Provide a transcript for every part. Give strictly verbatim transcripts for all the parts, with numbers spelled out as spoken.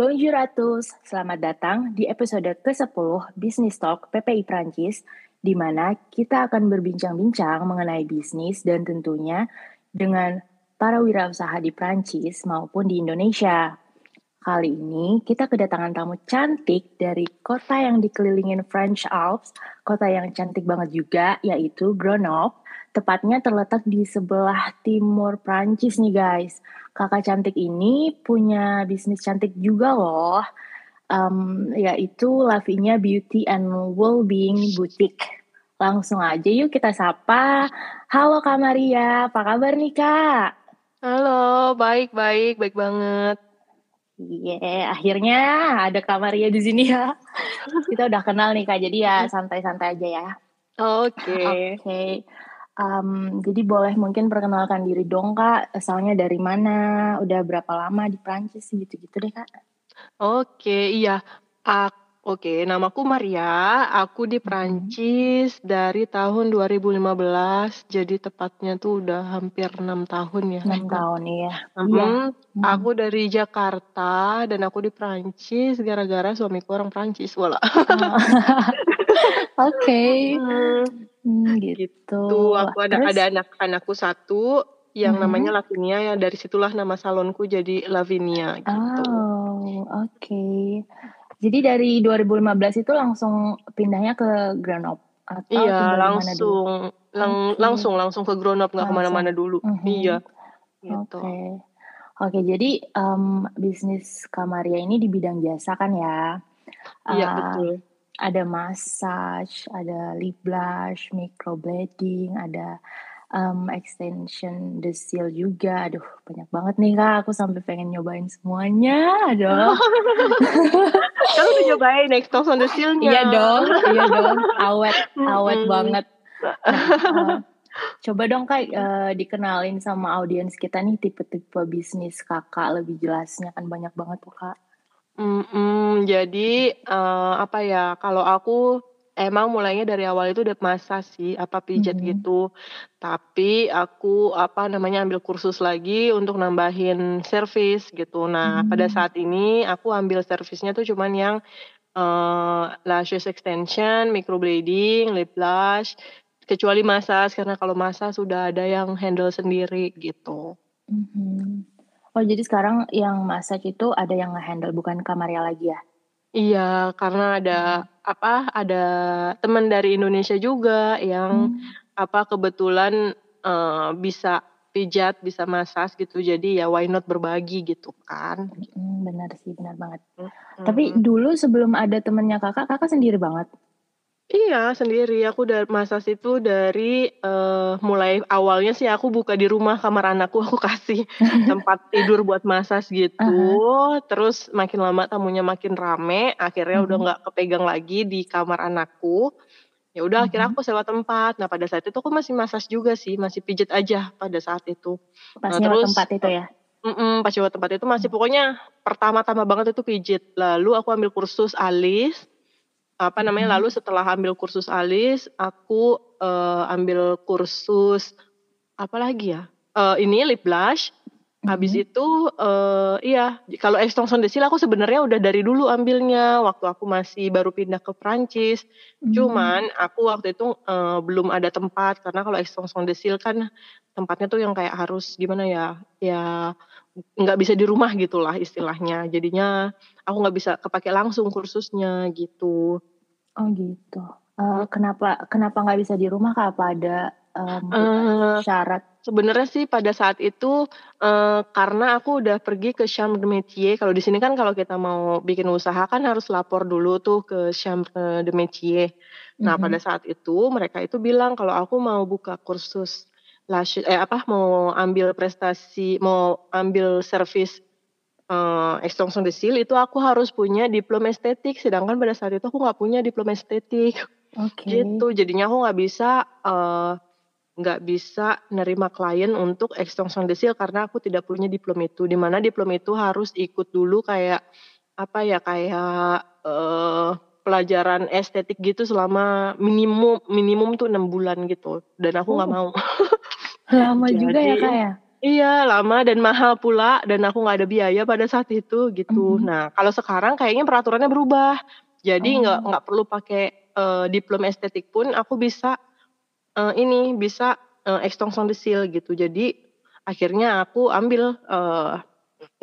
Bonjour à tous, selamat datang di episode ke sepuluh Business Talk P P I Perancis, di mana kita akan berbincang-bincang mengenai bisnis dan tentunya dengan para wirausaha di Perancis maupun di Indonesia. Kali ini kita kedatangan tamu cantik dari kota yang dikelilingin French Alps, kota yang cantik banget juga, yaitu Grenoble. Tepatnya terletak di sebelah timur Perancis nih guys. Kakak cantik ini punya bisnis cantik juga loh, um, yaitu Lavinia Beauty and Well-being Boutique. Langsung aja yuk kita sapa. Halo Kak Maria, apa kabar nih Kak? Halo, baik-baik, baik banget. Iya, yeah, akhirnya ada Kak Maria di sini ya. Kita udah kenal nih Kak, jadi ya santai-santai aja ya. Oke. Okay. Oke. Okay. Um, jadi boleh mungkin perkenalkan diri dong Kak, asalnya dari mana, udah berapa lama di Prancis gitu-gitu deh Kak. Oke, okay, iya. Ak- Oke, okay. Namaku Maria, aku di Prancis dari tahun dua ribu lima belas, jadi tepatnya tuh udah hampir enam tahun ya. enam tahun iya. Hmm, ya. Aku dari Jakarta dan aku di Prancis gara-gara suamiku orang Prancis, wala. Oke. Okay. Hmm, gitu. gitu. Aku ada Terus? ada anak-anakku satu yang hmm. namanya Lavinia, ya dari situlah nama salonku jadi Lavinia gitu. Oh, oke. Okay. Jadi dari dua ribu lima belas itu langsung pindahnya ke Grenoble atau iya, langsung lang- okay. langsung langsung ke Grenoble, nggak kemana-mana dulu. Mm-hmm. Iya. Gitu. Oke, okay. okay, jadi um, bisnis Kak Maria ini di bidang jasa kan ya? Iya uh, betul. Ada massage, ada lip blush, microblading, ada um, extension the seal juga. Aduh, banyak banget nih Kak, aku sampai pengen nyobain semuanya. Aduh. Kamu udah nyobain extension the seal-nya? Iya dong, iya dong. Awet, awet banget. Nah, uh, coba dong Kak uh, dikenalin sama audiens kita nih tipe-tipe bisnis Kakak lebih jelasnya, kan banyak banget tuh Kak. Mm-mm, jadi uh, apa ya, kalau aku emang mulainya dari awal itu udah masa sih apa pijat mm-hmm. gitu, tapi aku apa namanya ambil kursus lagi untuk nambahin servis gitu. Nah mm-hmm. pada saat ini aku ambil servisnya tuh cuman yang uh, lashes extension, microblading, lip blush, kecuali massage karena kalau massage sudah ada yang handle sendiri gitu. Mm-hmm. Oh jadi sekarang yang massage itu ada yang nge-handle, bukan Kak Maria lagi ya? Iya, karena ada hmm. apa? Ada teman dari Indonesia juga yang hmm. apa kebetulan uh, bisa pijat, bisa massage gitu. Jadi ya why not berbagi gitu kan? Hmm, benar sih, benar banget. Hmm. Tapi dulu sebelum ada temannya kakak, kakak sendiri banget. Iya sendiri, aku dari masas itu dari uh, mulai awalnya sih aku buka di rumah kamar anakku, aku kasih tempat tidur buat masas gitu. Uh-huh. Terus makin lama tamunya makin rame, akhirnya uh-huh. udah nggak kepegang lagi di kamar anakku. Ya udah uh-huh. akhirnya aku sewa tempat. Nah pada saat itu aku masih masas juga sih, masih pijat aja pada saat itu. Pas nah, terus tempat itu ya. Mm-mm, pas sewa tempat itu masih pokoknya pertama-tama banget itu pijat. Lalu aku ambil kursus alis. Apa namanya, lalu setelah ambil kursus alis, aku uh, ambil kursus, apa lagi ya, uh, ini lip blush, mm-hmm. habis itu, uh, iya, kalau extension desil aku sebenarnya udah dari dulu ambilnya, waktu aku masih baru pindah ke Perancis, mm-hmm. cuman aku waktu itu uh, belum ada tempat, karena kalau extension desil kan tempatnya tuh yang kayak harus, gimana ya, ya, nggak bisa di rumah gitulah istilahnya, jadinya aku nggak bisa kepake langsung kursusnya gitu. Oh gitu. Uh, kenapa kenapa nggak bisa di rumah Kak? Apa ada um, uh, syarat? Sebenarnya sih pada saat itu uh, karena aku udah pergi ke Chambre de Métiers. Kalau di sini kan kalau kita mau bikin usaha kan harus lapor dulu tuh ke Chambre de Métiers. Nah mm-hmm. pada saat itu mereka itu bilang kalau aku mau buka kursus lash, eh apa mau ambil prestasi, mau ambil servis uh, extension de cils itu aku harus punya diploma estetik, sedangkan pada saat itu aku nggak punya diploma estetik. Okay. Gitu, jadinya aku nggak bisa nggak uh, bisa nerima klien untuk extension de cils karena aku tidak punya diploma itu. Dimana diploma itu harus ikut dulu kayak apa ya, kayak uh, pelajaran estetik gitu selama minimum minimum tuh enam bulan gitu, dan aku nggak oh. mau. Lama jadi, juga ya Kak ya? Iya, lama dan mahal pula, dan aku nggak ada biaya pada saat itu gitu. Mm-hmm. Nah, kalau sekarang kayaknya peraturannya berubah. Jadi nggak oh. nggak perlu pakai uh, diploma estetik pun aku bisa uh, ini bisa uh, extension de cils gitu. Jadi akhirnya aku ambil uh,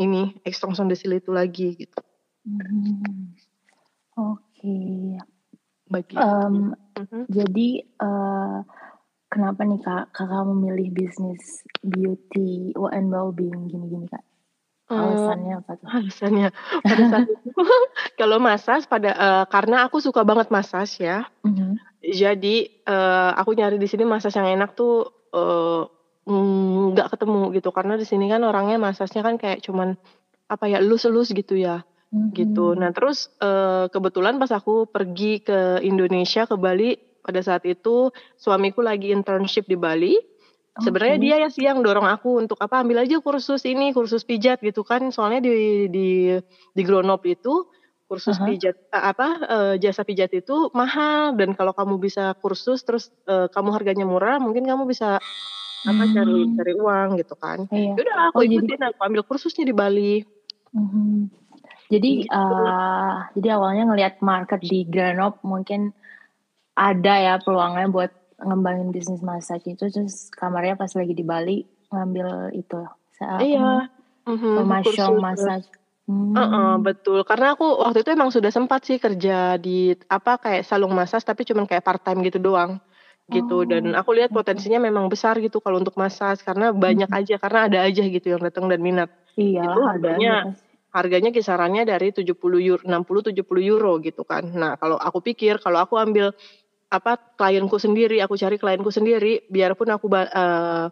ini extension de cils itu lagi gitu. Mm-hmm. Oke. Okay. Um, mm-hmm. Jadi. Uh, Kenapa nih kak, kakak memilih bisnis beauty and well-being gini-gini kak? Alasannya apa tuh? Alasannya pada saat itu kalau massage pada uh, karena aku suka banget massage ya. Mm-hmm. Jadi uh, aku nyari di sini massage yang enak tuh nggak uh, mm, ketemu gitu, karena di sini kan orangnya massage-nya kan kayak cuman apa ya, elus-elus gitu ya. Mm-hmm. Gitu. Nah terus uh, kebetulan pas aku pergi ke Indonesia, ke Bali. Pada saat itu suamiku lagi internship di Bali. Okay. Sebenarnya dia ya sih yang dorong aku untuk apa ambil aja kursus ini, kursus pijat gitu kan. Soalnya di di di Grenoble itu kursus uh-huh. pijat apa jasa pijat itu mahal, dan kalau kamu bisa kursus terus kamu harganya murah, mungkin kamu bisa hmm. apa cari cari uang gitu kan. Iya. Yaudah aku oh, ikutin jadi... aku ambil kursusnya di Bali. Uh-huh. Jadi gitu. uh, jadi awalnya ngelihat market di Grenoble mungkin ada ya peluangnya buat ngembangin bisnis massage itu, terus kamarnya pas lagi di Bali ngambil itu saat iya. commercial mm-hmm. massage. Hmm. Uh-uh, betul, karena aku waktu itu emang sudah sempat sih kerja di apa kayak salon massage, tapi cuman kayak part time gitu doang gitu. Oh. Dan aku lihat potensinya memang besar gitu kalau untuk massage, karena banyak mm-hmm. aja, karena ada aja gitu yang datang dan minat. Iya, itu harganya. Harganya kisarannya dari tujuh puluh euro, enam puluh sampai tujuh puluh euro gitu kan. Nah, kalau aku pikir kalau aku ambil apa klienku sendiri, aku cari klienku sendiri, biarpun aku uh,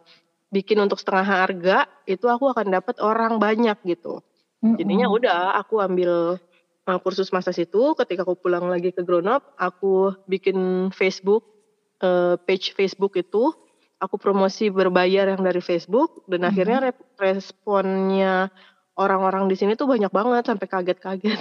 bikin untuk setengah harga, itu aku akan dapat orang banyak gitu. Mm-hmm. Jadinya udah aku ambil uh, kursus massage itu. Ketika aku pulang lagi ke Grenoble, aku bikin Facebook uh, page Facebook itu, aku promosi berbayar yang dari Facebook, dan mm-hmm. akhirnya rep- responnya orang-orang di sini tuh banyak banget, sampai kaget-kaget.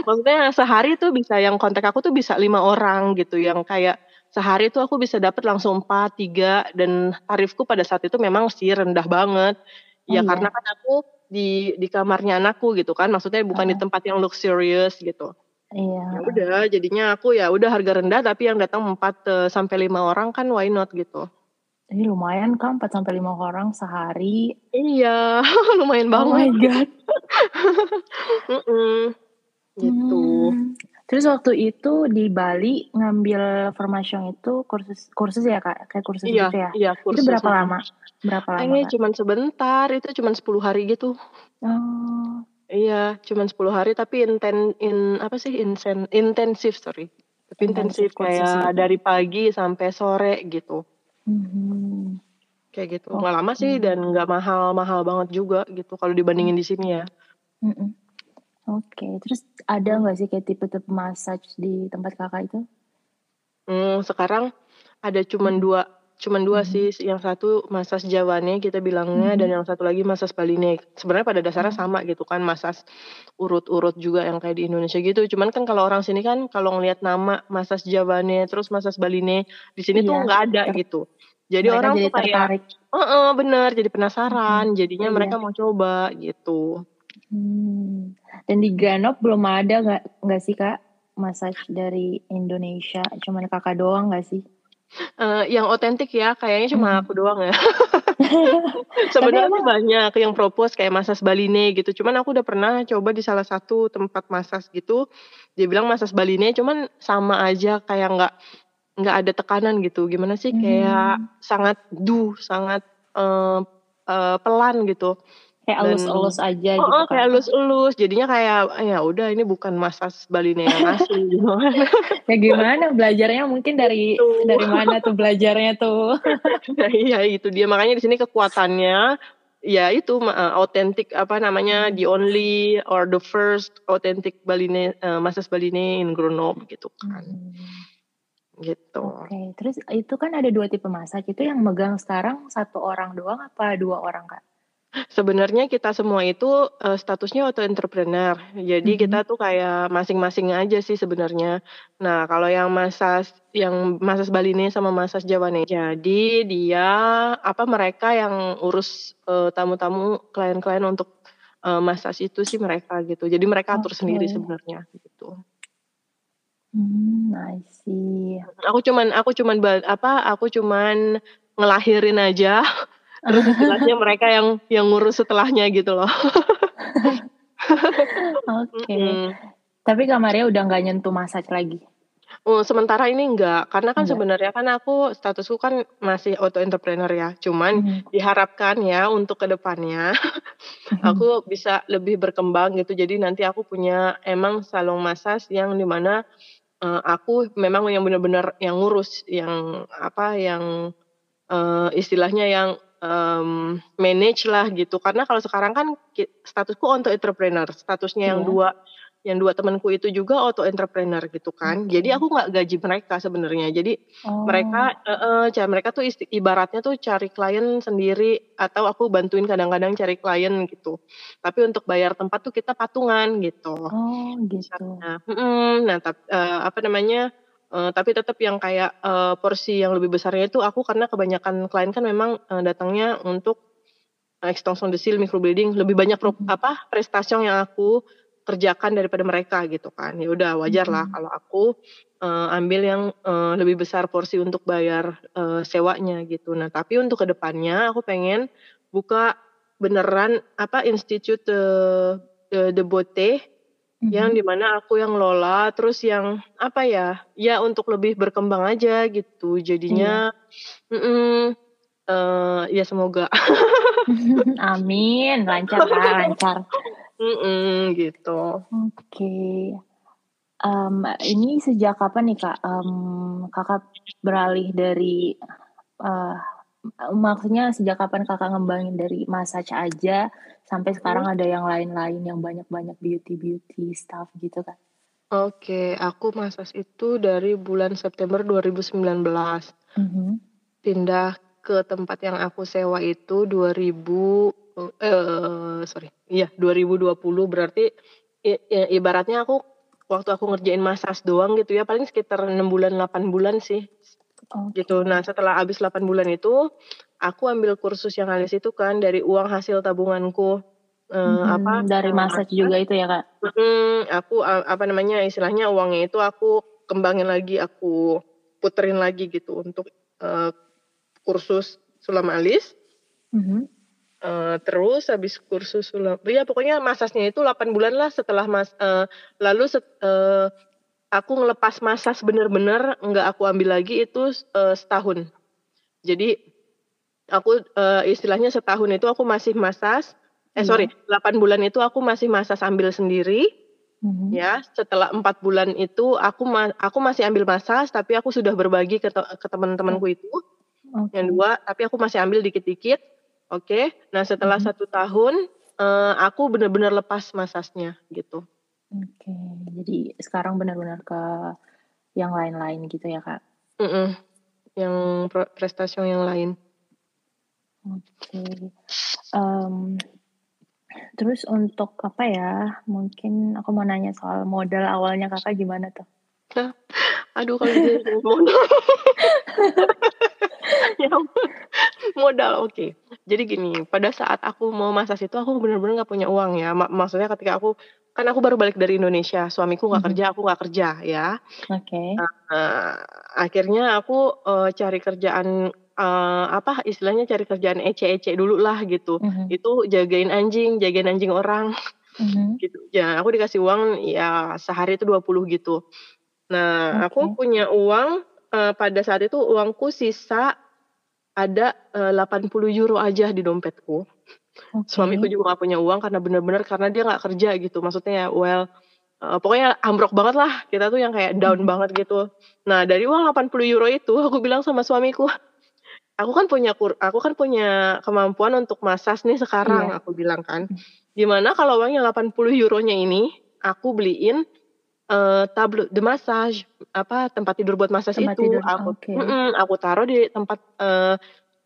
Maksudnya sehari tuh bisa, yang kontak aku tuh bisa lima orang gitu, yang kayak sehari tuh aku bisa dapat langsung empat, tiga, dan tarifku pada saat itu memang sih rendah banget. Ya oh, karena iya. kan aku di di kamarnya anakku gitu kan, maksudnya bukan oh. di tempat yang luxurious gitu. Iya. Ya udah, jadinya aku ya udah harga rendah, tapi yang datang empat sampai lima orang kan why not gitu. Ini lumayan kan empat sampai lima orang sehari. Iya, lumayan banget. Oh my God. Gitu. Hmm. Terus waktu itu di Bali ngambil formation itu kursus kursus ya Kak, kayak kursus iya, gitu ya. Iya, kursus. Itu berapa lama? Berapa lama? Ini cuma sebentar, itu cuma sepuluh hari gitu. Oh. Iya, cuma sepuluh hari tapi inten in apa sih? Insen, intensif, sorry. Tapi intensif, intensif kayak dari pagi sampai sore gitu. Hmm. Kayak gitu, nggak oh, lama sih hmm. dan nggak mahal-mahal banget juga gitu kalau dibandingin di sini ya. Oke, okay. Terus ada nggak sih kayak tipe-tipe massage di tempat kakak itu? Hmm, sekarang ada cuman hmm. dua, cuman dua hmm. sih. Yang satu massage Jawane kita bilangnya, hmm. dan yang satu lagi massage Baline. Sebenarnya pada dasarnya sama gitu kan, massage urut-urut juga yang kayak di Indonesia gitu. Cuman kan kalau orang sini kan kalau ngelihat nama massage Jawane terus massage Baline di sini iya. tuh nggak ada gitu. Jadi mereka orang jadi tuh kayak, uh-uh, bener, jadi penasaran, hmm. jadinya iya. mereka mau coba gitu. Hmm. Dan di Grenoble belum ada nggak nggak sih kak massage dari Indonesia? Cuman kakak doang nggak sih? Uh, yang otentik ya, kayaknya cuma hmm. aku doang ya. Sebenarnya banyak yang propose kayak massage Baline gitu. Cuman aku udah pernah coba di salah satu tempat massage gitu. Dia bilang massage Baline, cuman sama aja kayak nggak nggak ada tekanan gitu. Gimana sih kayak hmm. sangat duh, sangat uh, uh, pelan gitu. Kayak elus-elus aja oh, gitu. Oh, kan. Kayak elus-elus. Jadinya kayak ya udah ini bukan massage Baline yang asli gitu. Ya gimana belajarnya mungkin dari itu. Dari mana tuh belajarnya tuh. Nah, iya itu dia, makanya di sini kekuatannya ya itu authentic apa namanya the only or the first authentic Baline uh, massage Baline in Grenoble gitu kan. Hmm. Gitu. Oke, okay. Terus itu kan ada dua tipe massage, itu yang megang sekarang satu orang doang apa dua orang kak? Sebenarnya kita semua itu uh, statusnya auto entrepreneur. Jadi mm-hmm. kita tuh kayak masing-masing aja sih sebenarnya. Nah, kalau yang masas yang masas Bali nih sama masas Jawa nih. Jadi dia apa mereka yang urus uh, tamu-tamu klien-klien untuk uh, masas itu sih mereka gitu. Jadi mereka atur okay. sendiri sebenarnya gitu. Hmm, I see. Aku cuman aku cuman apa? Aku cuman ngelahirin aja. Terus istilahnya mereka yang yang ngurus setelahnya gitu loh. Oke. Okay. Mm. Tapi Kak Maria udah nggak nyentuh massage lagi? Oh, sementara ini enggak. Karena kan sebenarnya kan aku statusku kan masih auto entrepreneur ya. Cuman mm. diharapkan ya untuk kedepannya mm. aku bisa lebih berkembang gitu. Jadi nanti aku punya emang salon massage yang dimana uh, aku memang yang benar-benar yang ngurus, yang apa yang Uh, istilahnya yang um, manage lah gitu. Karena kalau sekarang kan statusku auto entrepreneur, statusnya yeah. yang dua yang dua temanku itu juga auto entrepreneur gitu kan. Okay. Jadi aku nggak gaji mereka sebenarnya. Jadi oh. mereka uh, uh, mereka tuh isti- ibaratnya tuh cari klien sendiri atau aku bantuin kadang-kadang cari klien gitu. Tapi untuk bayar tempat tuh kita patungan gitu. Oh gitu. Nah, mm, nah tap, uh, apa namanya? Uh, tapi tetap yang kayak uh, porsi yang lebih besarnya itu aku karena kebanyakan klien kan memang uh, datangnya untuk extension desil, microblading, lebih banyak pro, mm-hmm. apa prestasi yang aku kerjakan daripada mereka gitu kan. Ya udah wajar lah mm-hmm. kalau aku uh, ambil yang uh, lebih besar porsi untuk bayar uh, sewanya gitu. Nah tapi untuk kedepannya aku pengen buka beneran apa institut uh, de, de beauté. Mm-hmm. Yang dimana aku yang lola, terus yang apa ya, ya untuk lebih berkembang aja gitu, jadinya, mm-hmm. uh, ya semoga. Amin, lancar lah, lancar. Mm-hmm, gitu. Oke, okay. um, ini sejak kapan nih Kak, um, kakak beralih dari, uh, maksudnya sejak kapan kakak ngembangin dari massage aja, sampai sekarang ada yang lain-lain yang banyak-banyak beauty-beauty stuff gitu kan? Oke, aku massage itu dari bulan September dua ribu sembilan belas. Mm-hmm. Pindah ke tempat yang aku sewa itu dua ribu, eh sorry, iya dua ribu dua puluh berarti i- i- ibaratnya aku waktu aku ngerjain massage doang gitu ya paling sekitar enam bulan delapan bulan sih. Okay. Gitu. Nah, setelah habis delapan bulan itu, aku ambil kursus yang alis itu kan dari uang hasil tabunganku. Eh, hmm, apa? Dari massage juga itu ya, Kak? Hmm, aku apa namanya? Istilahnya uangnya itu aku kembangin lagi, aku puterin lagi gitu untuk uh, kursus sulam alis. Hmm. Uh, terus habis kursus sulam, ya pokoknya massage-nya itu delapan bulan lah setelah mas uh, lalu set, uh, aku ngelepas massage bener-bener nggak aku ambil lagi itu uh, setahun. Jadi aku uh, istilahnya setahun itu aku masih massage. Eh yeah. sorry, delapan bulan itu aku masih massage ambil sendiri. Mm-hmm. Ya, setelah empat bulan itu aku ma- aku masih ambil massage tapi aku sudah berbagi ke, te- ke teman-temanku itu. Okay. Yang dua, tapi aku masih ambil dikit-dikit. Oke. Okay. Nah, setelah mm-hmm. satu tahun uh, aku bener-bener lepas massage-nya gitu. Oke, okay. Jadi sekarang benar-benar ke yang lain-lain gitu ya Kak? Mm-mm. Yang prestasi yang lain. Oke, okay. um, terus untuk apa ya? Mungkin aku mau nanya soal modal awalnya Kakak gimana tuh? Aduh kalau gitu modal, modal oke. Okay. Jadi gini, pada saat aku mau massage itu aku benar-benar nggak punya uang ya. M- maksudnya ketika aku kan aku baru balik dari Indonesia, suamiku nggak kerja, aku nggak kerja ya. Oke. Okay. Uh, akhirnya aku uh, cari kerjaan uh, apa? Istilahnya cari kerjaan ece-ece dulu lah gitu. Uh-huh. Itu jagain anjing, jagain anjing orang. Uh-huh. Gitu. Ya, aku dikasih uang ya sehari itu dua puluh gitu. Nah, okay. aku punya uang uh, pada saat itu uangku sisa ada uh, delapan puluh euro aja di dompetku. Okay. Suamiku juga gak punya uang karena benar-benar karena dia gak kerja gitu. Maksudnya well uh, pokoknya ambrok banget lah. Kita tuh yang kayak down mm-hmm. banget gitu. Nah dari uang delapan puluh euro itu aku bilang sama suamiku, Aku kan punya kur- aku kan punya kemampuan untuk massage nih sekarang. Yeah. Aku bilang kan, gimana kalau uangnya delapan puluh euronya ini aku beliin uh, tableau de massage, apa tempat tidur buat massage tempat itu tidur. Aku, okay. aku taruh di tempat uh,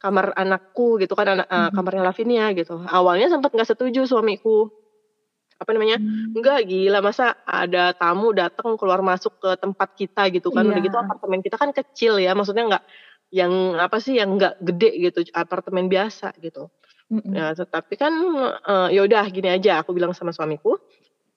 kamar anakku gitu kan, anak uh, kamarnya Lavinia gitu. Awalnya sempat nggak setuju suamiku, apa namanya, hmm. enggak, gila masa ada tamu datang keluar masuk ke tempat kita gitu kan, yeah. Udah gitu apartemen kita kan kecil ya, maksudnya nggak yang apa sih yang nggak gede gitu, apartemen biasa gitu. Mm-hmm. Nah, tapi kan uh, ya udah gini aja, aku bilang sama suamiku,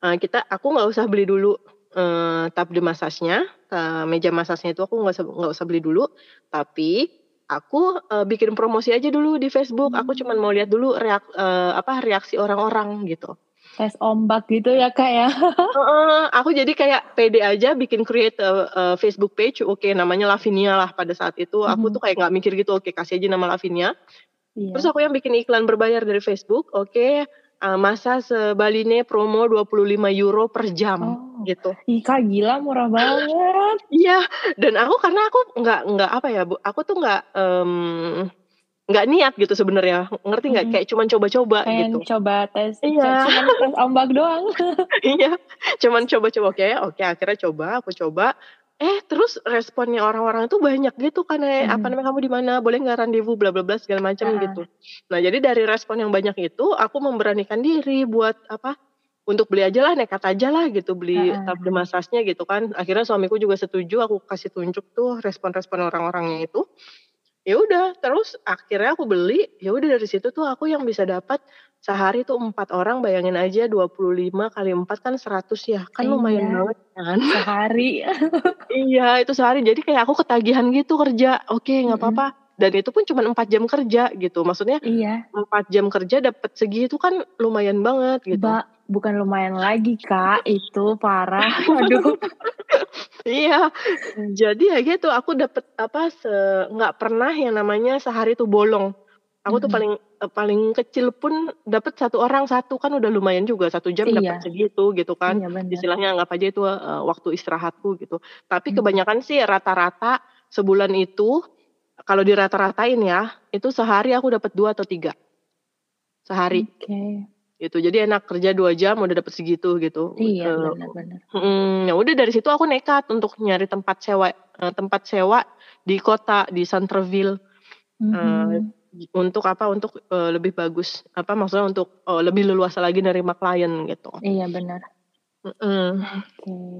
uh, kita aku nggak usah beli dulu uh, table massage-nya, uh, meja massage-nya itu aku nggak usah nggak usah beli dulu, tapi aku uh, bikin promosi aja dulu di Facebook. Hmm. Aku cuma mau lihat dulu reak, uh, apa reaksi orang-orang gitu. Tes ombak gitu ya kak ya. uh, aku jadi kayak pede aja bikin create uh, uh, Facebook page. Oke, okay, namanya Lavinia lah pada saat itu. Hmm. Aku tuh kayak nggak mikir gitu. Oke, okay, kasih aja nama Lavinia. Iya. Terus aku yang bikin iklan berbayar dari Facebook. Oke. Okay. Uh, masa sebaline promo dua puluh lima euro per jam oh. gitu. Ih kak gila murah banget. Iya, dan aku karena aku nggak nggak apa ya, Bu, aku tuh nggak nggak um, niat gitu sebenarnya. Ngerti nggak? Hmm. Kayak cuman coba-coba gitu. Coba tes. Iya. Cuman tes ombak doang. Iya, cuman coba-coba. Oke, oke akhirnya coba, aku coba. Eh terus responnya orang-orang itu banyak gitu kan, eh hmm. apa namanya, kamu di mana, boleh nggak rendezvous bla bla bla segala macam ah. gitu. Nah jadi dari respon yang banyak itu aku memberanikan diri buat apa, untuk beli aja lah, nekat aja lah gitu, beli ah. table massage-nya gitu kan. Akhirnya suamiku juga setuju, aku kasih tunjuk tuh respon-respon orang-orangnya itu. Ya udah terus akhirnya aku beli, ya udah dari situ tuh aku yang bisa dapat sehari tuh empat orang, bayangin aja dua puluh lima kali empat kan seratus ya. Kan lumayan iya. banget kan. Sehari. Iya itu sehari. Jadi kayak aku ketagihan gitu kerja. Oke okay, gak apa-apa. Mm-hmm. Dan itu pun cuma empat jam kerja gitu. Maksudnya iya. empat jam kerja dapat segitu kan lumayan banget gitu. Ba, bukan lumayan lagi kak. Itu parah. Waduh. Iya. Jadi ya gitu aku dapat apa. Se- gak pernah yang namanya sehari tuh bolong. Aku tuh paling paling kecil pun dapat satu orang satu kan udah lumayan juga, satu jam iya. dapat segitu gitu kan. Iya, istilahnya anggap aja itu uh, waktu istirahatku gitu. Tapi hmm. kebanyakan sih rata-rata sebulan itu kalau dirata-ratain ya itu sehari aku dapat dua atau tiga sehari. Okay. Gitu jadi enak kerja dua jam udah dapet segitu gitu. Iya uh, benar-benar. Hmm, ya udah dari situ aku nekat untuk nyari tempat sewa uh, tempat sewa di kota di Centerville. Mm-hmm. Uh, untuk apa, untuk uh, lebih bagus apa maksudnya untuk uh, lebih leluasa lagi nerima klien gitu. Iya benar. Mm-hmm. Oke. Okay.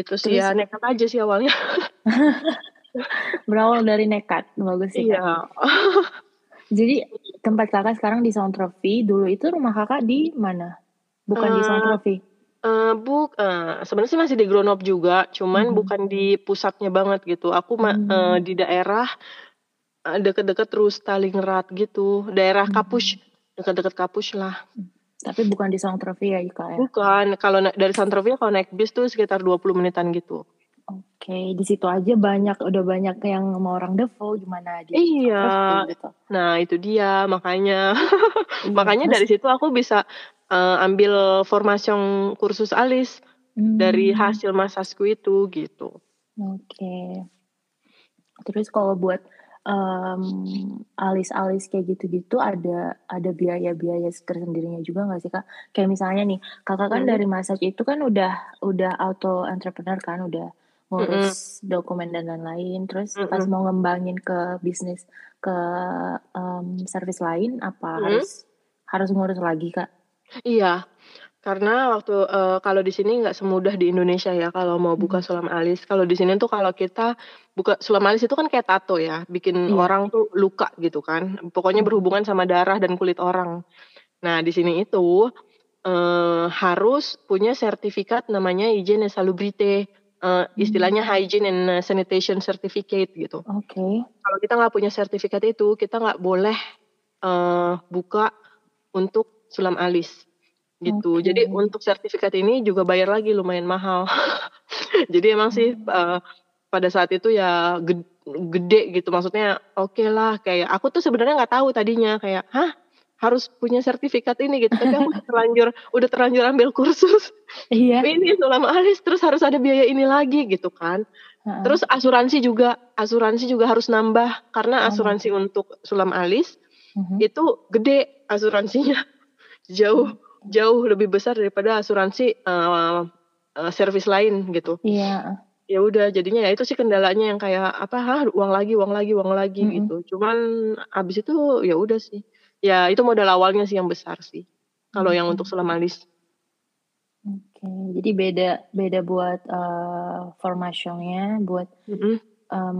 Gitu sih. Terus, ya nekat aja sih awalnya. Berawal dari nekat, bagus sih. Iya. Jadi tempat kakak sekarang di Soundtrophy, dulu itu rumah kakak di mana? Bukan uh, di Soundtrophy. Uh, buk, uh, sebenarnya sih masih di Grenoble juga, cuman hmm. bukan di pusatnya banget gitu. Aku hmm. uh, di daerah deket-deket terus Stalingrad gitu, daerah Kapush, deket-deket Kapush lah. Tapi bukan di Soundtrophy ya Ika ya? Bukan, kalau dari Soundtrophy kalau naik bis tuh sekitar dua puluh menitan gitu. Oke, okay, di situ aja banyak, udah banyak yang mau orang Devo gimana dia. Iya, gitu. Nah itu dia makanya, iya, makanya terus. Dari situ aku bisa uh, ambil formasi kursus alis hmm. dari hasil masasku itu gitu. Oke, okay. Terus kalau buat Um, alis-alis kayak gitu-gitu ada ada biaya-biaya tersendirinya juga nggak sih kak? Kayak misalnya nih kakak kan hmm. dari massage itu kan udah udah auto entrepreneur kan, udah ngurus hmm. dokumen dan lain-lain. Terus hmm. pas mau ngembangin ke bisnis ke um, service lain apa hmm. harus harus ngurus lagi kak? Iya. Karena waktu uh, kalau di sini nggak semudah di Indonesia ya kalau mau buka sulam alis. Kalau di sini tuh kalau kita buka sulam alis itu kan kayak tato ya, bikin iya. orang tuh luka gitu kan. Pokoknya berhubungan sama darah dan kulit orang. Nah di sini itu uh, harus punya sertifikat namanya hygiene et salubrité, uh, istilahnya hygiene and sanitation certificate gitu. Oke. Okay. Kalau kita nggak punya sertifikat itu kita nggak boleh uh, buka untuk sulam alis. Gitu. Okay. Jadi untuk sertifikat ini juga bayar lagi lumayan mahal. Jadi emang hmm. sih uh, pada saat itu ya gede, gede gitu. Maksudnya oke okay lah, kayak aku tuh sebenarnya nggak tahu tadinya kayak hah harus punya sertifikat ini gitu. Tapi aku terlanjur udah terlanjur ambil kursus. Iya. Ini sulam alis terus harus ada biaya ini lagi gitu kan. Hmm. Terus asuransi juga asuransi juga harus nambah karena asuransi hmm. untuk sulam alis hmm. itu gede asuransinya jauh. Jauh lebih besar daripada asuransi uh, uh, servis lain gitu. Iya. ya udah jadinya ya itu sih kendalanya yang kayak apa hah uang lagi uang lagi uang lagi mm-hmm. gitu. Cuman abis itu ya udah sih. Ya itu modal awalnya sih yang besar sih. Kalau mm-hmm. yang untuk selamalis. Oke, okay. Jadi beda beda buat uh, formasinya, buat mm-hmm. um,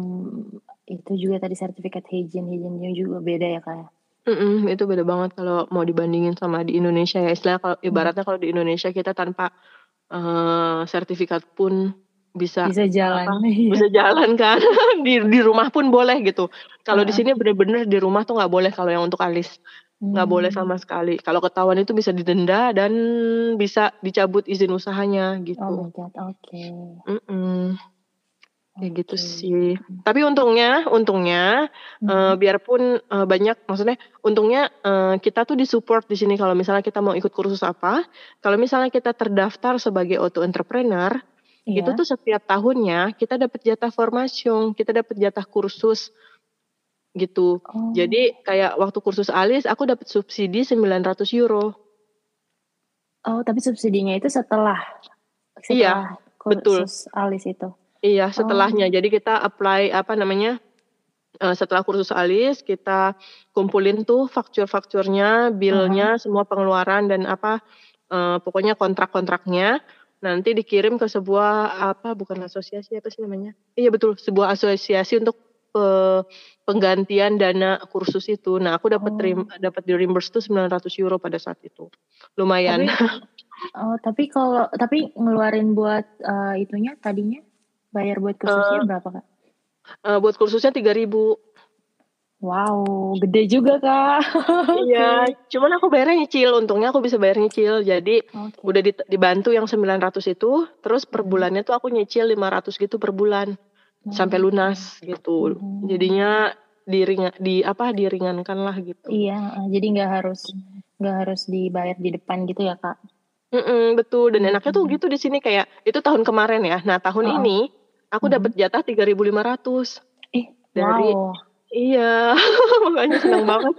itu juga tadi sertifikat hygiene hygiene juga beda ya Kak. Mm-mm, itu beda banget kalau mau dibandingin sama di Indonesia ya. Istilah kalau ibaratnya kalau di Indonesia kita tanpa uh, sertifikat pun bisa bisa jalan, apa, iya. bisa jalan kan di di rumah pun boleh gitu. Kalau uh-huh. di sini bener-bener di rumah tuh nggak boleh kalau yang untuk alis nggak hmm. boleh sama sekali. Kalau ketahuan itu bisa didenda dan bisa dicabut izin usahanya gitu. Oh my God, oke. Okay. Ya gitu sih. Tapi untungnya, untungnya hmm. uh, biarpun uh, banyak, maksudnya untungnya uh, kita tuh disupport di sini kalau misalnya kita mau ikut kursus apa. Kalau misalnya kita terdaftar sebagai auto entrepreneur, yeah. itu tuh setiap tahunnya kita dapat jatah formasi, kita dapat jatah kursus gitu. Oh. Jadi kayak waktu kursus alis, aku dapat subsidi sembilan ratus euro. Oh, tapi subsidinya itu setelah setelah iya, kursus betul. Alis itu. Iya setelahnya, oh. jadi kita apply apa namanya uh, setelah kursus alis kita kumpulin tuh faktur-fakturnya, bilnya, uh-huh. semua pengeluaran dan apa uh, pokoknya kontrak-kontraknya nanti dikirim ke sebuah apa bukan asosiasi apa sih namanya? Iya betul sebuah asosiasi untuk uh, penggantian dana kursus itu. Nah aku dapat oh. dapat di reimburse tuh sembilan ratus euro pada saat itu, lumayan. Tapi, oh tapi kalau tapi ngeluarin buat uh, itunya tadinya? Bayar buat kursusnya uh, berapa Kak? Uh, buat kursusnya tiga ribu. Wow, gede juga Kak. Iya, cuman aku bayarnya nyicil. Untungnya aku bisa bayar nyicil. Jadi okay. udah dibantu yang sembilan ratus itu. Terus per bulannya tuh aku nyicil lima ratus gitu per bulan. Hmm. Sampai lunas gitu. Hmm. Jadinya diringa, di apa diringankan lah gitu. Iya, jadi gak harus, gak harus dibayar di depan gitu ya Kak? Mm-mm, betul, dan enaknya tuh gitu di sini kayak itu tahun kemarin ya. Nah tahun oh. ini aku dapat jatah tiga ribu lima ratus. Eh, dari wow. iya, makanya seneng banget.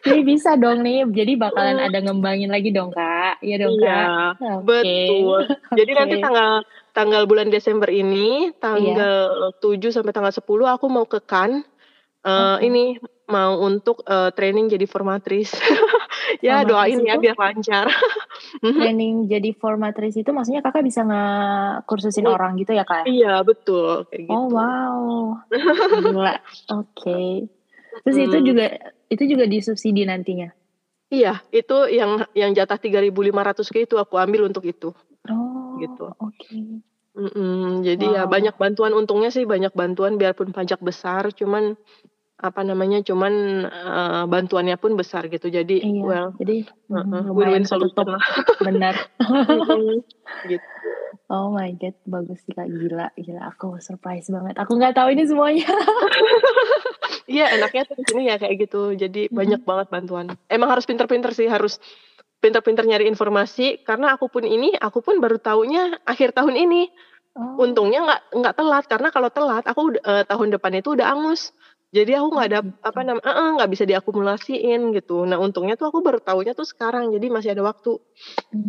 Jadi bisa dong nih, jadi bakalan ada ngembangin lagi dong Kak, iya dong Kak. Iya, okay. betul. Jadi okay. nanti tanggal tanggal bulan Desember ini, tanggal yeah. tujuh sampai tanggal sepuluh aku mau ke Cannes. Uh, okay. Ini mau untuk uh, training jadi formatris. Ya formatris doain itu, ya biar lancar. Training jadi formatris itu maksudnya kakak bisa ngekursusin oh, orang gitu ya Kak? Iya betul kayak gitu. Oh wow. Gila. Oke. Okay. Terus hmm. itu juga itu juga disubsidi nantinya? Iya, itu yang yang jatah tiga ribu lima ratus ke itu aku ambil untuk itu. Oh. Gitu. Oke. Okay. Jadi wow. ya banyak bantuan, untungnya sih banyak bantuan biarpun pajak besar cuman apa namanya cuman uh, bantuannya pun besar gitu jadi iya, well jadi uh-uh, win-win solution lah benar gitu. Oh my God, bagus sih Kak, gila gila aku surprise banget, aku nggak tahu ini semuanya. Iya enaknya tuh di sini ya kayak gitu jadi mm-hmm. banyak banget bantuan, emang harus pinter-pinter sih, harus pinter-pinter nyari informasi karena aku pun ini aku pun baru taunya akhir tahun ini. Oh. Untungnya nggak nggak telat karena kalau telat aku uh, tahun depan itu udah angus. Jadi aku nggak ada apa namanya uh, nggak bisa diakumulasiin gitu. Nah untungnya tuh aku baru taunya tuh sekarang, jadi masih ada waktu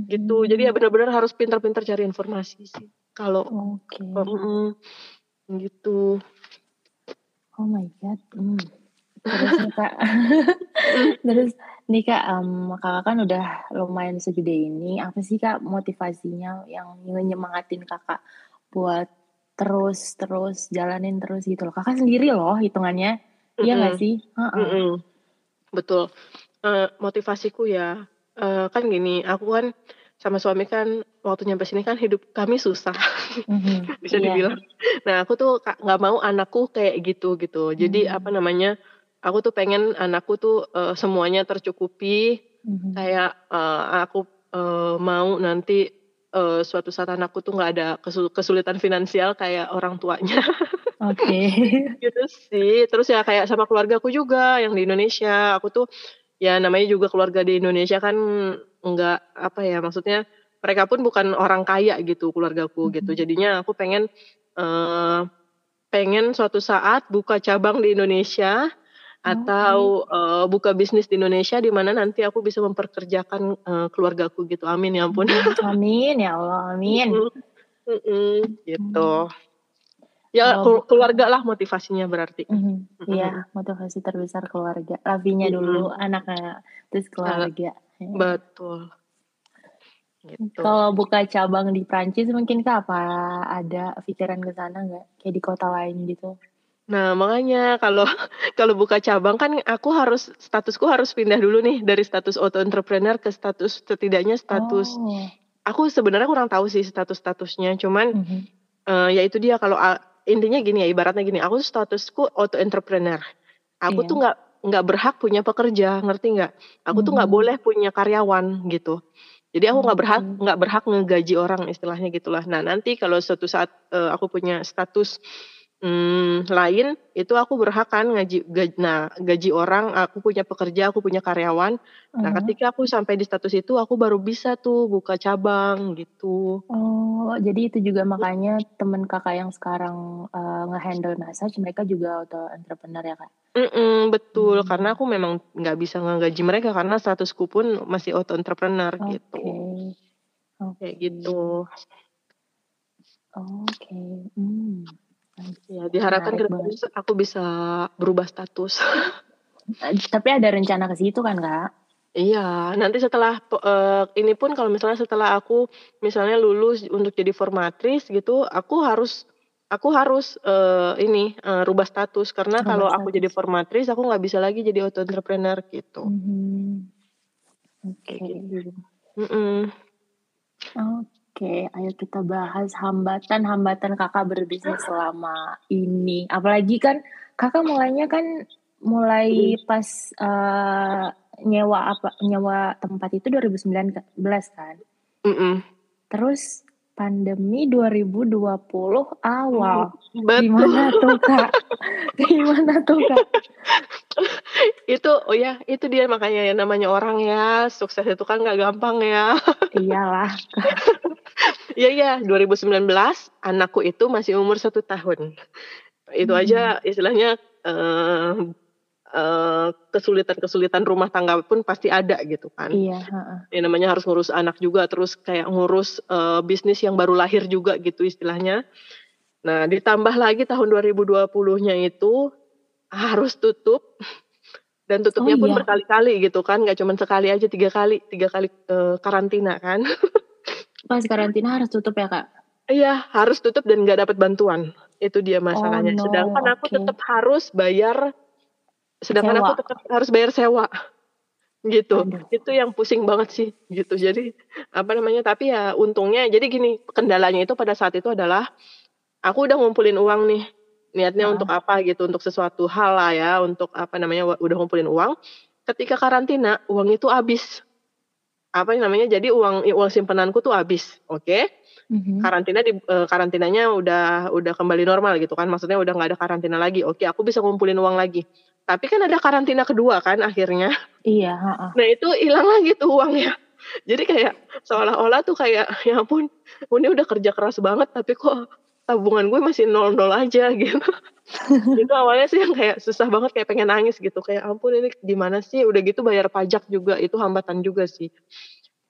gitu. Jadi ya benar-benar harus pintar-pintar cari informasi sih. Kalau okay. uh, gitu. Oh my God. Hmm. Terus nih Kak, terus nih Kak, um, kakak kan udah lumayan segede ini. Apa sih Kak motivasinya yang nyemangatin kakak buat terus terus jalanin terus gitu loh, kakak sendiri loh hitungannya, mm-hmm. iya nggak sih? Uh-uh. Betul. Uh, motivasiku ya uh, kan gini, aku kan sama suami kan waktu nyampe sini kan hidup kami susah, mm-hmm. bisa yeah. dibilang. Nah aku tuh nggak mau anakku kayak gitu gitu. Jadi mm-hmm. apa namanya, aku tuh pengen anakku tuh uh, semuanya tercukupi, mm-hmm. kayak uh, aku uh, mau nanti Uh, suatu saat anakku tuh nggak ada kesulitan finansial kayak orang tuanya. Oke. Okay. Gitu sih. Terus ya kayak sama keluargaku juga yang di Indonesia. Aku tuh ya namanya juga keluarga di Indonesia kan nggak apa ya, maksudnya mereka pun bukan orang kaya gitu keluargaku gitu. Jadinya aku pengen uh, pengen suatu saat buka cabang di Indonesia. Atau uh, buka bisnis di Indonesia di mana nanti aku bisa memperkerjakan uh, keluargaku gitu. Amin ya ampun. Amin ya Allah, amin. Mm-mm, gitu. Ya, oh, keluarga lah motivasinya berarti. Iya, mm-hmm. mm-hmm. motivasi terbesar keluarga. Lavinya mm-hmm. dulu, anaknya, terus keluarga. Ya. Betul. Gitu. Kalau buka cabang di Prancis mungkin Kak, apa ada pikiran ke sana nggak? Kayak di kota lain gitu. Nah, makanya kalau kalau buka cabang kan aku harus, statusku harus pindah dulu nih dari status auto entrepreneur ke status, setidaknya status. Oh. Aku sebenarnya kurang tahu sih status-statusnya, cuman mm-hmm. uh, ya itu dia, kalau uh, intinya gini ya, ibaratnya gini, aku statusku auto entrepreneur. Aku yeah. tuh nggak nggak berhak punya pekerja, ngerti nggak? Aku mm-hmm. tuh nggak boleh punya karyawan gitu. Jadi aku nggak berhak nggak berhak ngegaji orang, istilahnya gitulah. Nah nanti kalau suatu saat uh, aku punya status um, lain, itu aku berhak kan ngaji gaji, nah gaji orang, aku punya pekerja, aku punya karyawan. Nah uh-huh. ketika aku sampai di status itu, aku baru bisa tuh buka cabang gitu. Oh, jadi itu juga makanya temen kakak yang sekarang uh, ngehandle massage, mereka juga auto entrepreneur ya Kak? Mm-mm, betul, hmm. karena aku memang nggak bisa ngegaji mereka karena statusku pun masih auto entrepreneur okay. gitu. Oke, okay. gitu. Oke. Okay. Hmm. Ya, diharapkan kedepannya aku bisa berubah status. Tapi ada rencana ke situ kan Kak? Iya, nanti setelah uh, ini pun kalau misalnya setelah aku misalnya lulus untuk jadi formatris gitu, aku harus Aku harus uh, ini uh, rubah status, karena rubah kalau status. Aku jadi formatris, aku nggak bisa lagi jadi auto entrepreneur gitu. Mm-hmm. Oke. Okay. Oke, okay, ayo kita bahas hambatan-hambatan kakak berbisnis selama ini. Apalagi kan kakak mulainya kan mulai pas uh, nyewa apa nyewa tempat itu dua ribu sembilan belas kan. Mm-mm. Terus pandemi dua ribu dua puluh awal. Betul. Gimana tuh Kak? Gimana tuh Kak? Itu, oh ya, itu dia makanya yang namanya orang ya, sukses itu kan gak gampang ya. Iyalah. Iya, iya, dua ribu sembilan belas anakku itu masih umur satu tahun. Itu hmm. aja istilahnya uh, Uh, kesulitan-kesulitan rumah tangga pun pasti ada gitu kan. Iya, heeh. Ya, namanya harus ngurus anak juga, terus kayak ngurus uh, bisnis yang baru lahir juga gitu istilahnya. Nah, ditambah lagi tahun dua ribu dua puluh-nya itu harus tutup, dan tutupnya oh, pun iya. berkali-kali gitu kan, nggak cuma sekali aja, tiga kali, tiga kali uh, karantina kan. Pas karantina harus tutup ya Kak? Iya, harus tutup dan nggak dapat bantuan. Itu dia masalahnya. Oh, no. Sedangkan okay. aku tetap harus bayar Sedangkan sewa. Aku tetap harus bayar sewa gitu. Aduh. Itu yang pusing banget sih gitu. Jadi apa namanya, tapi ya untungnya, jadi gini, kendalanya itu pada saat itu adalah aku udah ngumpulin uang nih, niatnya nah. untuk apa gitu, untuk sesuatu hal lah ya, untuk apa namanya, udah ngumpulin uang. Ketika karantina, uang itu habis, apa namanya, jadi uang uang simpenanku tuh habis. Oke okay? Mm-hmm. Karantina di uh, karantinanya udah udah kembali normal gitu kan, maksudnya udah nggak ada karantina lagi. Oke, aku bisa ngumpulin uang lagi. Tapi kan ada karantina kedua kan akhirnya. Iya. Uh-uh. Nah itu hilang lagi tuh uangnya. Jadi kayak seolah-olah tuh kayak, ya ampun, ini udah kerja keras banget tapi kok tabungan gue masih nol-nol aja gitu. Itu awalnya sih yang kayak susah banget, kayak pengen nangis gitu, kayak ampun ini gimana sih. Udah gitu bayar pajak juga, itu hambatan juga sih.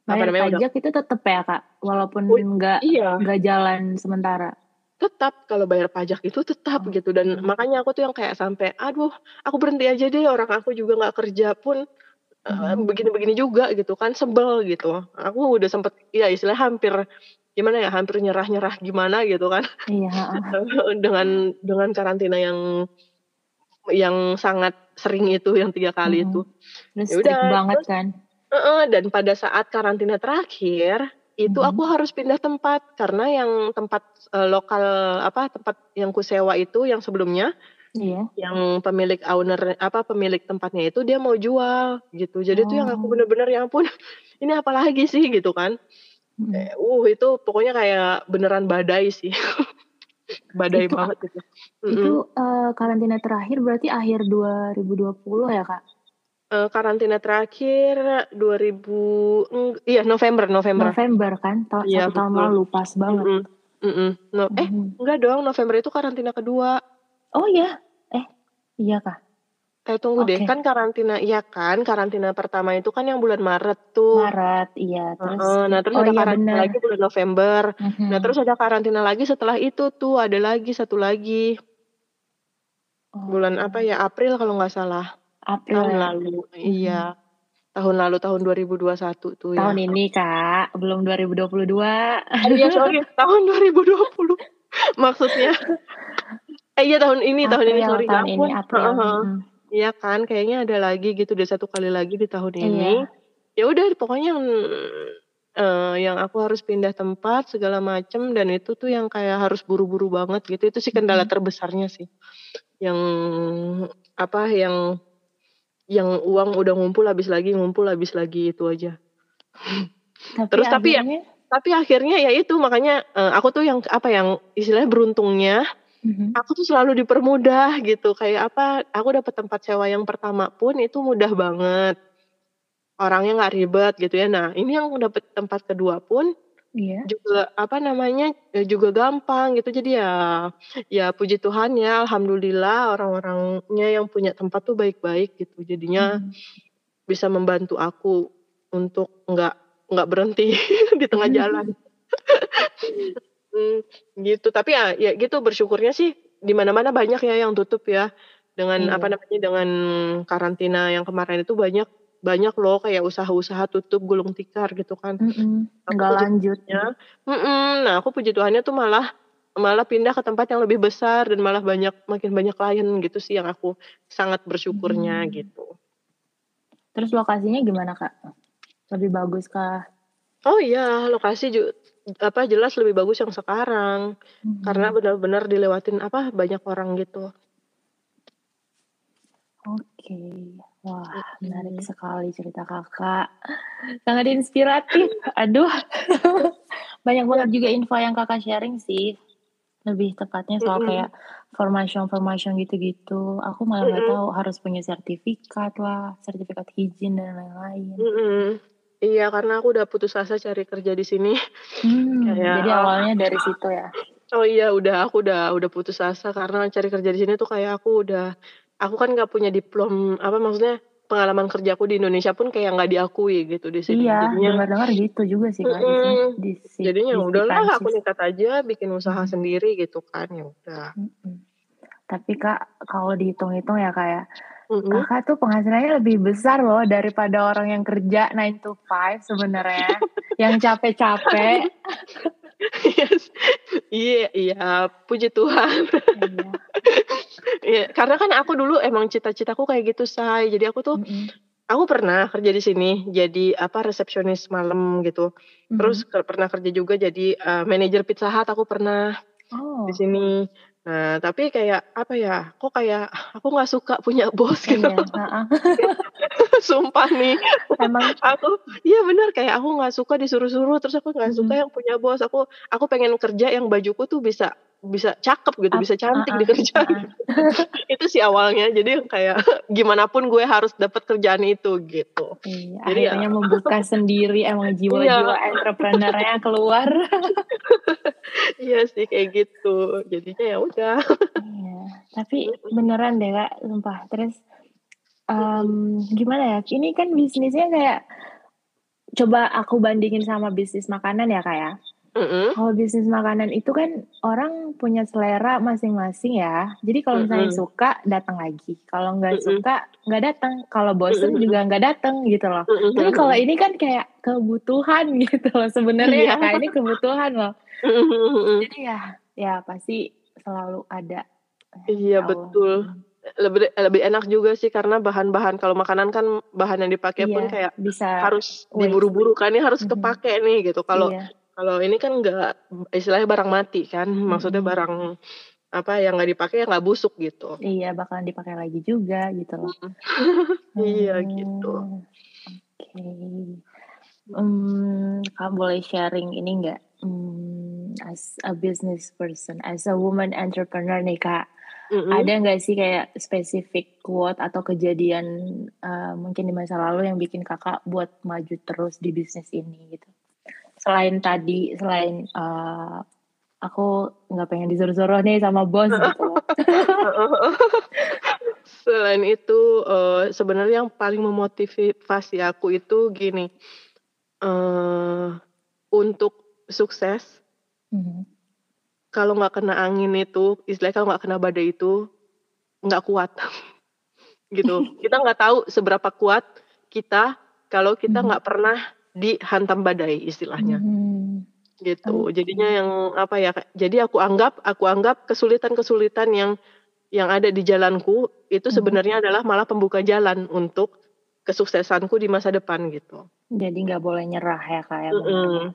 Bayar pajak udah. Itu tetap ya Kak, walaupun nggak oh, iya. nggak jalan sementara. Tetap, kalau bayar pajak itu tetap oh. gitu. Dan makanya aku tuh yang kayak sampai, aduh, aku berhenti aja deh, orang aku juga nggak kerja pun hmm. uh, begini-begini juga gitu kan, sebel gitu. Aku udah sempet, ya istilahnya hampir gimana ya, hampir nyerah-nyerah gimana gitu kan. Iya. dengan dengan karantina yang yang sangat sering itu, yang tiga kali hmm. itu. Terus strict banget terus, kan. Uh, dan pada saat karantina terakhir itu mm-hmm. aku harus pindah tempat, karena yang tempat uh, lokal apa tempat yang kusewa itu yang sebelumnya yeah. yang pemilik owner apa pemilik tempatnya itu dia mau jual gitu. Jadi oh. tuh yang aku bener-bener, ya ampun ini apalagi sih gitu kan. Mm-hmm. Uh itu pokoknya kayak beneran badai sih. Badai itu, banget gitu. Itu uh, karantina terakhir berarti akhir dua ribu dua puluh ya Kak? Uh, karantina terakhir dua ribu iya November November November kan tahun ya, satu tahun lalu, pas banget. Mm-mm, mm-mm. No, mm-hmm. eh enggak dong, November itu karantina kedua. Oh ya, eh iya Kak. Eh tunggu deh, Oke. kan karantina, iya kan karantina pertama itu kan yang bulan Maret tuh. Maret, iya. Terus, uh, nah terus oh ada iya, karantina bener. lagi bulan November. Mm-hmm. Nah terus ada karantina lagi setelah itu tuh ada lagi satu lagi oh. bulan apa ya April kalau nggak salah. April tahun lalu, mm-hmm. iya. Tahun lalu tahun dua ribu dua puluh satu tuh. Tahun ya. ini kak, belum dua ribu dua puluh dua. Iya sorry, tahun dua ribu dua puluh maksudnya. Eh iya tahun ini, April, tahun ini sorry. Tahun ini April. Uh-huh. Mm-hmm. Iya kan, kayaknya ada lagi gitu, deh satu kali lagi di tahun ini. Ya udah, pokoknya yang, uh, yang aku harus pindah tempat segala macem dan itu tuh yang kayak harus buru-buru banget gitu. Itu sih kendala mm-hmm. terbesarnya sih. Yang apa? Yang yang uang udah ngumpul habis lagi, ngumpul habis lagi itu aja. Tapi terus tapi akhirnya... ya, tapi akhirnya ya itu makanya uh, aku tuh yang apa yang istilahnya beruntungnya. Mm-hmm. Aku tuh selalu dipermudah gitu, kayak apa, aku dapat tempat sewa yang pertama pun itu mudah banget, orangnya nggak ribet gitu ya. Nah ini yang dapat tempat kedua pun yeah. juga apa namanya juga gampang gitu. Jadi ya ya puji Tuhan ya, alhamdulillah orang-orangnya yang punya tempat tuh baik-baik gitu. Jadinya mm. bisa membantu aku untuk nggak nggak berhenti di tengah jalan. Hmm, gitu tapi ya, ya gitu bersyukurnya sih di mana-mana banyak ya yang tutup ya dengan iya. apa namanya dengan karantina yang kemarin itu banyak banyak loh kayak usaha-usaha tutup gulung tikar gitu kan mm-hmm. nggak lanjutnya mm-mm. Nah aku puji Tuhannya tuh malah malah pindah ke tempat yang lebih besar dan malah banyak makin banyak klien gitu sih yang aku sangat bersyukurnya mm-hmm. gitu. Terus lokasinya gimana kak, lebih bagus kah? Oh iya lokasi juga apa jelas lebih bagus yang sekarang hmm. karena benar-benar dilewatin apa banyak orang gitu. Oke, wah hmm. menarik sekali cerita kakak, sangat inspiratif. Aduh, banyak banget juga info yang kakak sharing sih, lebih tepatnya soal hmm. kayak formation-formation gitu-gitu. Aku malah nggak hmm. tahu harus punya sertifikat lah, sertifikat izin dan lain-lain. Hmm. Iya, karena aku udah putus asa cari kerja di sini. Hmm, kayak, jadi awalnya uh, dari situ ya. Oh iya, udah aku udah udah putus asa karena cari kerja di sini tuh kayak aku udah aku kan nggak punya diplom apa maksudnya pengalaman kerjaku di Indonesia pun kayak nggak diakui gitu di sini. Iya, dengar-dengar gitu juga sih kan. Mm-hmm. Di sini. Jadinya udahlah aku nekat aja bikin usaha sendiri gitu kan ya udah. Mm-hmm. Tapi kak kalau dihitung-hitung ya kayak. Mm-hmm. Kakak tuh penghasilannya lebih besar loh daripada orang yang kerja nine to five sebenarnya, yang capek-capek. Yes. Iya, iya, puji Tuhan. Iya. Iya, karena kan aku dulu emang cita-citaku kayak gitu, Say. Jadi aku tuh mm-hmm. aku pernah kerja di sini jadi apa resepsionis malam gitu. Mm-hmm. Terus ke- pernah kerja juga jadi uh, manajer Pizza Hut aku pernah oh. di sini. Nah, tapi kayak apa ya, kok kayak aku gak suka punya bos gitu. Iya, uh-uh. Sumpah nih. Emang? Aku, iya benar kayak aku gak suka disuruh-suruh, terus aku gak mm-hmm. suka yang punya bos. Aku aku pengen kerja yang bajuku tuh bisa bisa cakep gitu, uh, bisa cantik uh-uh. dikerjain. Uh-uh. Itu sih awalnya, jadi kayak gimana pun gue harus dapat kerjaan itu gitu. Iya, jadi akhirnya ya, membuka sendiri emang jiwa-jiwa iya. entrepreneurnya keluar. Iya sih kayak gitu jadinya ya udah. Iya, tapi beneran deh kak sumpah. Terus um, gimana ya, ini kan bisnisnya kayak coba aku bandingin sama bisnis makanan ya kak ya. Mm-hmm. Kalau bisnis makanan itu kan orang punya selera masing-masing ya. Jadi kalau misalnya mm-hmm. suka datang lagi, kalau nggak mm-hmm. suka nggak datang, kalau bosen mm-hmm. juga nggak datang gitu loh. Mm-hmm. Tapi kalau ini kan kayak kebutuhan gitu loh sebenarnya. Yeah. Kayak ini kebutuhan loh. Mm-hmm. Jadi ya, ya pasti selalu ada. Iya yeah, betul. Lebih lebih enak juga sih karena bahan-bahan kalau makanan kan bahan yang dipakai yeah, pun kayak bisa harus diburu-buru kan ini harus mm-hmm. kepake nih gitu kalau. Yeah. Kalau ini kan nggak istilahnya barang mati kan, hmm. maksudnya barang apa yang nggak dipakai ya nggak busuk gitu. Iya bakalan dipakai lagi juga gitu loh. hmm. Iya gitu. Oke, okay. um, kamu boleh sharing ini nggak? Um, as a business person, as a woman entrepreneur nih kak, mm-hmm. ada nggak sih kayak specific quote atau kejadian uh, mungkin di masa lalu yang bikin kakak buat maju terus di bisnis ini gitu? Selain tadi, selain uh, aku nggak pengen disuruh-suruh nih sama bos gitu. selain itu uh, sebenarnya yang paling memotivasi aku itu gini, uh, untuk sukses, mm-hmm. kalau nggak kena angin itu, istilahnya kalau nggak kena badai itu nggak kuat, gitu. Kita nggak tahu seberapa kuat kita kalau kita nggak mm-hmm. pernah dihantam badai, istilahnya. Mm-hmm. Gitu, jadinya yang apa ya, jadi aku anggap aku anggap kesulitan-kesulitan yang yang ada di jalanku itu sebenarnya adalah malah pembuka jalan untuk kesuksesanku di masa depan, gitu. Jadi nggak boleh nyerah ya, Kak, ya. Mm-hmm.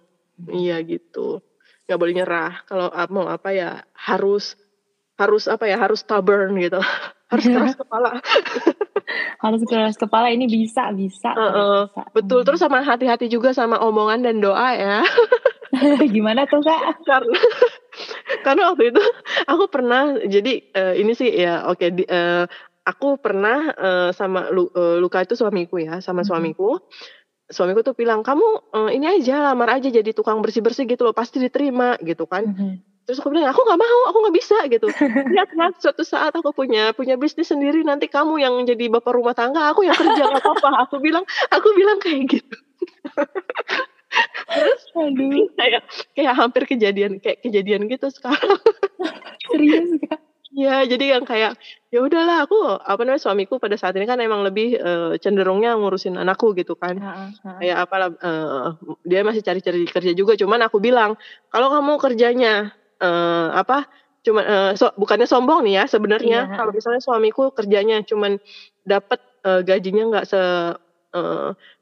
Iya gitu, nggak boleh nyerah. Kalau mau apa ya harus harus apa ya harus stubborn gitu, harus keras kepala. Harus keras kepala, ini bisa bisa. Uh-uh. Bisa. Betul, terus sama hati-hati juga sama omongan dan doa ya. Gimana tuh, Kak? Karena karena waktu itu aku pernah, jadi uh, ini sih ya oke okay, uh, aku pernah uh, sama lu, uh, Luka itu suamiku ya, sama suamiku. Suamiku tuh bilang, "Kamu uh, ini aja lamar aja jadi tukang bersih-bersih gitu loh, pasti diterima," gitu kan. Mm-hmm. Terus aku bilang, "Aku nggak mau, aku nggak bisa," gitu. "Lihatlah, suatu saat aku punya punya bisnis sendiri, nanti kamu yang jadi bapak rumah tangga, aku yang kerja, nggak apa-apa." Aku bilang, aku bilang kayak gitu. Terus aduh, kayak kayak hampir kejadian kayak kejadian gitu sekarang. Serius Kak? Ya, jadi yang kayak ya udahlah, aku apa namanya suamiku pada saat ini kan emang lebih uh, cenderungnya ngurusin anakku gitu kan. Uh-huh. Kayak apalah uh, dia masih cari-cari kerja juga, cuman aku bilang kalau kamu kerjanya uh, apa cuman uh, so, bukannya sombong nih ya sebenarnya. Yeah. Kalau misalnya suamiku kerjanya cuman dapat uh, gajinya nggak se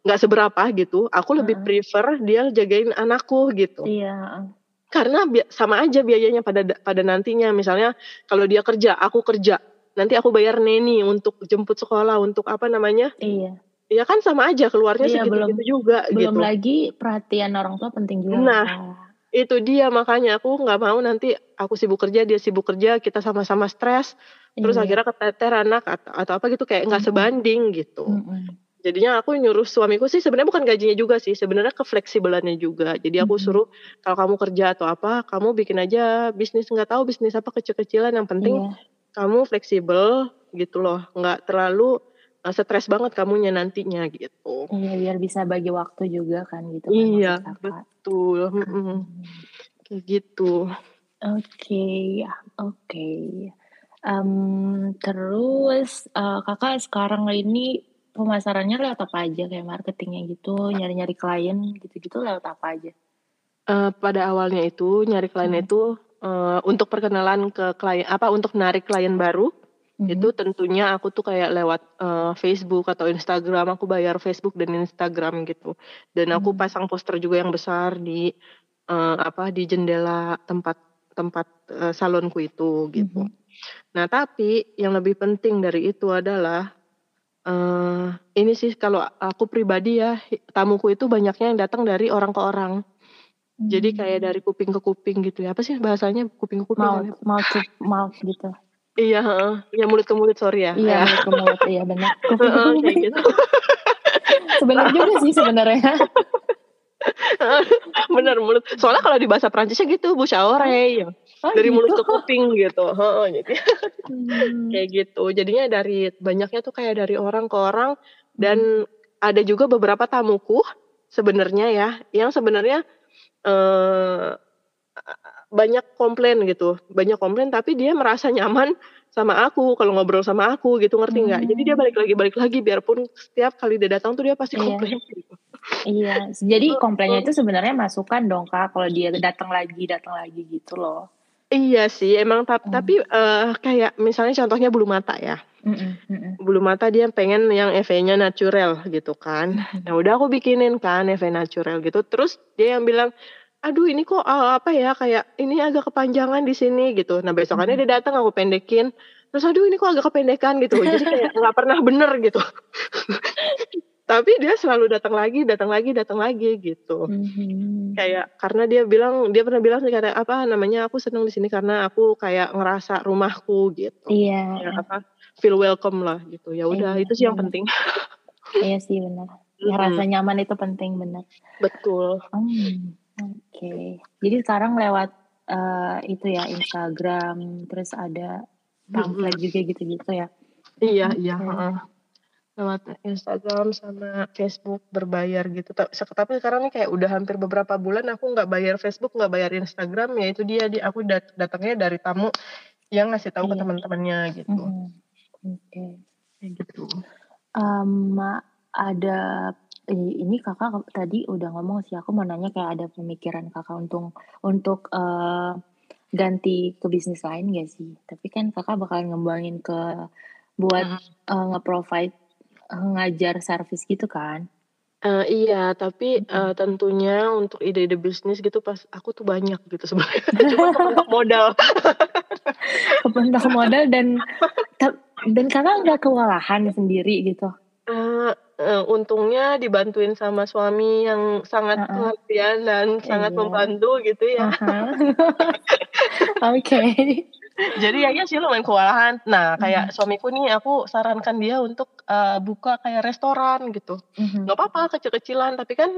nggak uh, seberapa gitu, aku lebih prefer dia jagain anakku gitu. Iya. Karena bi- sama aja biayanya pada pada nantinya, misalnya kalau dia kerja, aku kerja, nanti aku bayar neni untuk jemput sekolah, untuk apa namanya? Iya. Iya kan sama aja keluarnya iya, segitu-gitu juga. Belum gitu. Lagi perhatian orang tua penting juga. Nah, itu dia, makanya aku nggak mau nanti aku sibuk kerja, dia sibuk kerja, kita sama-sama stres, terus iya. akhirnya keteter anak atau, atau apa gitu, kayak nggak mm-hmm. sebanding gitu. Mm-hmm. Jadinya aku nyuruh suamiku sih sebenarnya bukan gajinya juga sih, sebenarnya kefleksibelannya juga. Jadi aku suruh kalau kamu kerja atau apa, kamu bikin aja bisnis, nggak tahu bisnis apa, kecil-kecilan, yang penting yeah. kamu fleksibel gitu loh, nggak terlalu uh, stres banget kamunya nantinya gitu. Iya, biar bisa bagi waktu juga kan gitu. Iya kan, betul, mm-hmm. kayak gitu. Oke, okay. oke. Okay. Um, terus uh, kakak sekarang ini pemasarannya lewat apa aja, kayak marketingnya gitu, nyari-nyari klien gitu-gitu lewat apa aja? Uh, pada awalnya itu nyari klien hmm. itu uh, untuk perkenalan ke klien, apa untuk narik klien baru hmm. itu tentunya aku tuh kayak lewat uh, Facebook atau Instagram, aku bayar Facebook dan Instagram gitu, dan aku hmm. pasang poster juga yang besar di uh, apa di jendela tempat tempat uh, salonku itu gitu. Hmm. Nah tapi yang lebih penting dari itu adalah Uh, ini sih kalau aku pribadi ya, tamuku itu banyaknya yang datang dari orang ke orang. Hmm. Jadi kayak dari kuping ke kuping gitu ya. Apa sih bahasanya kuping ke kuping? Mouth, mouth to mouth gitu. Iya, uh, ya mulut ke mulut, sorry ya. Iya, mulut ke mulut, iya benar. Kuping ke kuping gitu. Sebenar juga sih sebenarnya. Benar mulut. Soalnya kalau di bahasa Prancisnya gitu, bouche à oreille. Oh, dari gitu. Mulut ke kuping gitu, oh, gitu. Hmm. Kayak gitu. Jadinya dari banyaknya tuh kayak dari orang ke orang, dan hmm. ada juga beberapa tamuku sebenarnya ya, yang sebenarnya eh, banyak komplain gitu, banyak komplain tapi dia merasa nyaman sama aku kalau ngobrol sama aku gitu, ngerti nggak? Hmm. Jadi dia balik lagi balik lagi, biarpun setiap kali dia datang tuh dia pasti komplain. Yeah. Gitu. Iya, jadi komplainnya itu sebenarnya masukan dong Kak, kalau dia datang lagi datang lagi gitu loh. Iya sih, emang ta- hmm. tapi uh, kayak misalnya contohnya bulu mata ya, mm-mm, mm-mm. bulu mata dia pengen yang E V-nya natural gitu kan. Mm-mm. Nah udah aku bikinin kan E V natural gitu, terus dia yang bilang, aduh ini kok uh, apa ya kayak ini agak kepanjangan di sini gitu. Nah besokannya mm-hmm. dia datang aku pendekin, terus aduh ini kok agak kependekan gitu, jadi kayak nggak pernah bener gitu. Tapi dia selalu datang lagi, datang lagi, datang lagi gitu. Mm-hmm. Kayak karena dia bilang, dia pernah bilang kata apa namanya, aku senang di sini karena aku kayak ngerasa rumahku gitu. Iya. Yeah. Apa feel welcome lah gitu. Ya udah, yeah, itu sih yeah. yang penting. Iya sih benar. Ya, rasa nyaman itu penting benar. Betul. Hmm. Oke. Okay. Jadi sekarang lewat uh, itu ya Instagram, terus ada pamflet mm-hmm. juga gitu-gitu ya. Iya, iya. Heeh. Lewat Instagram sama Facebook berbayar gitu. Tapi sekarang nih kayak udah hampir beberapa bulan aku nggak bayar Facebook, nggak bayar Instagram, ya itu dia, dia aku dat- datangnya dari tamu yang ngasih tahu iya. ke teman-temannya gitu. Mm-hmm. Oke. Okay. Gitu. Um, ada ini kakak tadi udah ngomong sih, aku mau nanya kayak ada pemikiran kakak untuk untuk uh, ganti ke bisnis lain gak sih? Tapi kan kakak bakal ngembangin ke buat uh-huh. uh, nge-provide ngajar service gitu kan? Uh, iya, tapi uh, tentunya untuk ide-ide bisnis gitu pas aku tuh banyak gitu sebenarnya. Cuma kepentok modal. Kepentok modal dan dan kakak nggak kewalahan sendiri gitu. Uh, uh, untungnya dibantuin sama suami yang sangat uh-uh. pengertian dan uh-huh. sangat membantu gitu ya. Uh-huh. Oke. Okay. Jadi ya sih lumayan kewalahan. Nah kayak mm-hmm. suamiku nih aku sarankan dia untuk uh, buka kayak restoran gitu. Mm-hmm. Gak apa-apa kecil-kecilan. Tapi kan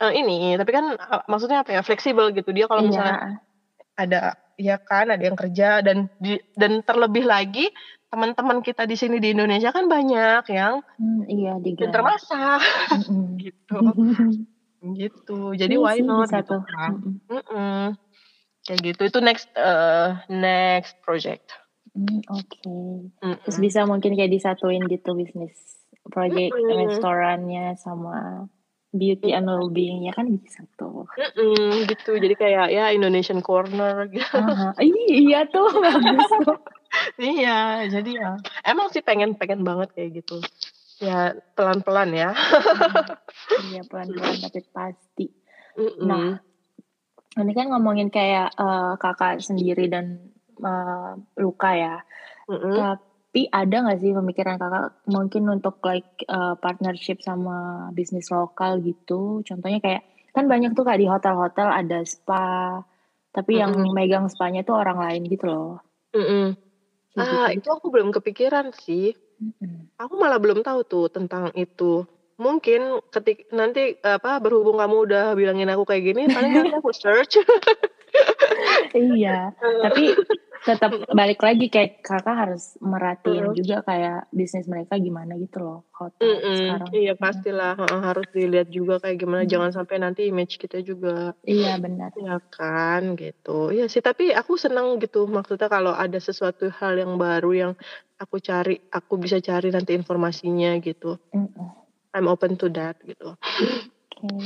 uh, ini, tapi kan uh, maksudnya apa ya, fleksibel gitu. Dia kalau misalnya yeah. ada, ya kan ada yang kerja dan di, dan terlebih lagi teman-teman kita di sini di Indonesia kan banyak yang mm, iya, pinter masak mm-hmm. gitu. Mm-hmm. Gitu. Jadi yes, why not gitu kan. Mm-hmm. Mm-hmm. Kayak gitu, itu next uh, next project. Mm, oke. Okay. Mm-hmm. Terus bisa mungkin kayak disatuin gitu bisnis project mm-hmm. restorannya sama beauty mm-hmm. and well-being-nya kan bisa tuh. Mm-hmm, gitu, jadi kayak ya Indonesian Corner gitu. Uh-huh. Iya tuh, bagus tuh. Iya, jadi ya. Emang sih pengen pengen banget kayak gitu. Ya pelan-pelan ya. Iya pelan-pelan tapi pasti. Mm-hmm. Nah. Ini kan ngomongin kayak uh, kakak sendiri dan uh, Luka ya. Mm-hmm. Tapi ada nggak sih pemikiran kakak mungkin untuk like uh, partnership sama bisnis lokal gitu? Contohnya kayak kan banyak tuh kayak di hotel-hotel ada spa, tapi mm-hmm. yang megang spanya tuh orang lain gitu loh. Mm-hmm. Gitu. Ah itu aku belum kepikiran sih. Mm-hmm. Aku malah belum tahu tuh tentang itu. Mungkin ketik nanti apa berhubung kamu udah bilangin aku kayak gini paling nanti aku search. Iya tapi tetap balik lagi kayak kakak harus merhatiin mm. juga kayak bisnis mereka gimana gitu loh hotel Mm-mm. sekarang. Iya pastilah harus dilihat juga kayak gimana mm. jangan sampai nanti image kita juga. Iya benar. Iya kan gitu. Iya sih tapi aku senang gitu maksudnya kalau ada sesuatu hal yang baru yang aku cari aku bisa cari nanti informasinya gitu. Mm-mm. I'm open to that gitu. Oke,